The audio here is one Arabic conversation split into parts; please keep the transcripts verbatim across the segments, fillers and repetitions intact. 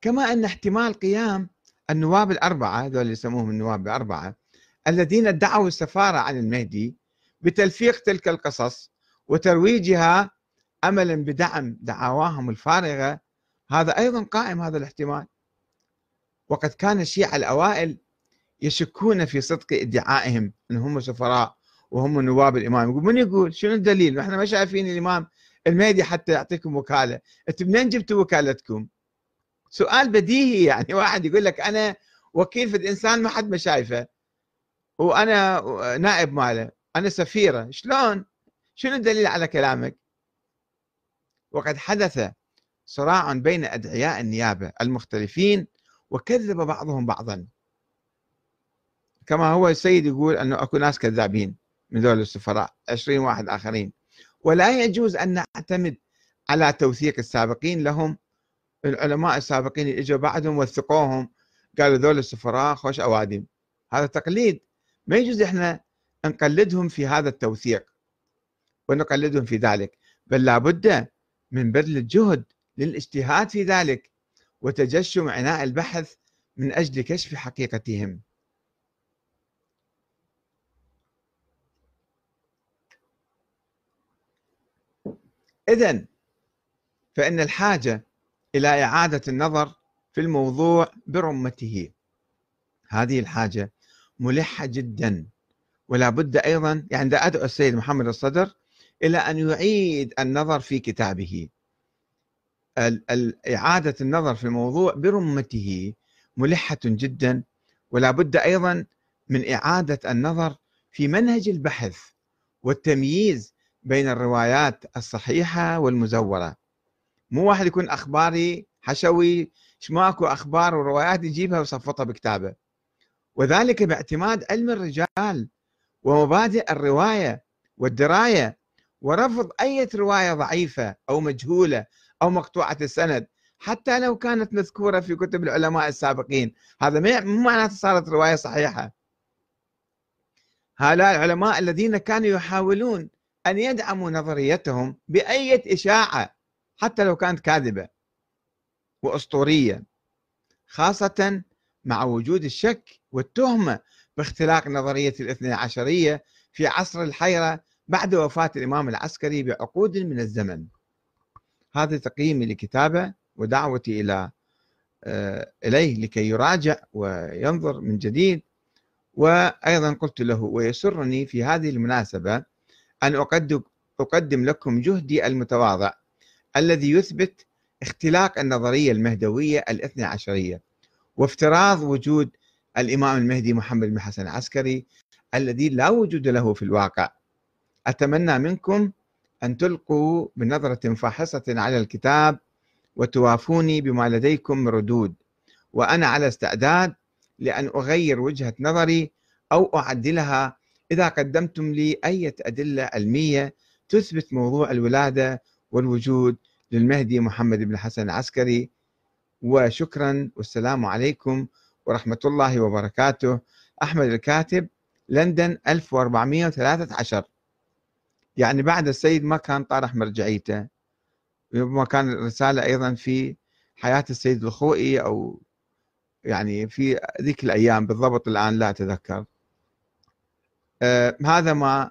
كما أن احتمال قيام النواب الأربعة، هذول اللي يسموهم النواب الأربعة الذين ادعوا السفارة عن المهدي، بتلفيق تلك القصص وترويجها أملا بدعم دعواهم الفارغة، هذا أيضا قائم هذا الاحتمال. وقد كان الشيعة الأوائل يشكون في صدق ادعائهم أن هم سفراء وهم نواب الإمام. يقول من يقول شنو الدليل؟ نحن ما شايفين الإمام المهدي حتى يعطيكم وكالة، أنت منين جبتوا وكالتكم؟ سؤال بديهي، يعني واحد يقول لك أنا وكيل في الإنسان ما حد ما شايفه، وأنا نائب ماله، أنا سفيرة، شلون؟ شنو الدليل على كلامك؟ وقد حدث صراع بين أدعياء النيابة المختلفين وكذب بعضهم بعضا، كما هو السيد يقول أنه أكو ناس كذابين من ذول السفراء عشرين واحد آخرين، ولا يجوز أن نعتمد على توثيق السابقين لهم. العلماء السابقين اللي اجوا بعدهم وثقوهم، قالوا ذول السفراء خوش أوادم، هذا تقليد، ما يجوز إحنا نقلدهم في هذا التوثيق ونقلدهم في ذلك، بل لابد من بذل الجهد للاجتهاد في ذلك وتجشم عناء البحث من أجل كشف حقيقتهم. إذن فإن الحاجة إلى إعادة النظر في الموضوع برمته، هذه الحاجة ملحة جدا، ولا بد أيضا، يعني أدعو السيد محمد الصدر إلى أن يعيد النظر في كتابه. إعادة النظر في الموضوع برمته ملحة جدا، ولا بد أيضا من إعادة النظر في منهج البحث والتمييز بين الروايات الصحيحة والمزورة. مو واحد يكون أخباري حشوي شماكو أخبار وروايات يجيبها وصفطها بكتابه، وذلك باعتماد علم الرجال ومبادئ الرواية والدراية، ورفض أي رواية ضعيفة أو مجهولة أو مقطوعة السند حتى لو كانت مذكورة في كتب العلماء السابقين. هذا مو معناته صارت رواية صحيحة. هؤلاء العلماء الذين كانوا يحاولون أن يدعموا نظريتهم بأية إشاعة حتى لو كانت كاذبة وأسطورية، خاصة مع وجود الشك والتهمة باختلاق نظرية الاثنى عشرية في عصر الحيرة بعد وفاة الإمام العسكري بعقود من الزمن. هذا تقييمي لكتابه ودعوتي إلى إليه لكي يراجع وينظر من جديد. وأيضا قلت له ويسرني في هذه المناسبة أن أقدم لكم جهدي المتواضع الذي يثبت اختلاق النظرية المهدوية الاثنى عشرية وافتراض وجود الإمام المهدي محمد بن حسن العسكري الذي لا وجود له في الواقع. أتمنى منكم أن تلقوا بنظرة فاحصة على الكتاب وتوافوني بما لديكم من ردود، وأنا على استعداد لأن أغير وجهة نظري أو أعدلها إذا قدمتم لي أي أدلة علمية تثبت موضوع الولادة والوجود للمهدي محمد بن حسن العسكري. وشكرا، والسلام عليكم ورحمة الله وبركاته. أحمد الكاتب، لندن ألف وأربعمئة وثلاثة عشر. يعني بعد السيد ما كان طارح مرجعيته، ربما كان الرسالة أيضا في حياة السيد الخوئي أو يعني في ذيك الأيام بالضبط، الآن لا أتذكر. آه هذا ما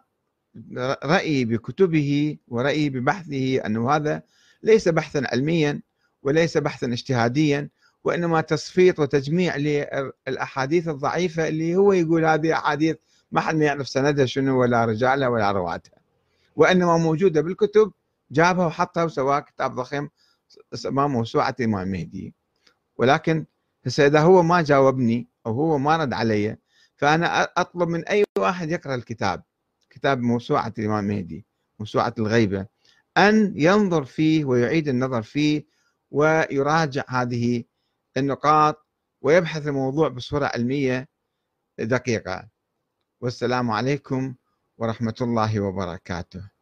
رأيي بكتبه ورأيي ببحثه، أنه هذا ليس بحثا علميا وليس بحثا اجتهاديا، وإنما تصفيط وتجميع للأحاديث الضعيفة اللي هو يقول هذه أحاديث ما حد ما يعرف سندها شنو ولا رجالها ولا رواتها، وإنما موجودة بالكتب جابها وحطها وسواها كتاب ضخم اسمه موسوعة الإمام المهدي. ولكن هسه إذا هو ما جاوبني أو هو ما رد علي، فأنا أطلب من أي واحد يقرأ الكتاب، كتاب موسوعة الإمام المهدي موسوعة الغيبة، أن ينظر فيه ويعيد النظر فيه ويراجع هذه النقاط ويبحث الموضوع بصورة علمية دقيقة. والسلام عليكم ورحمة الله وبركاته.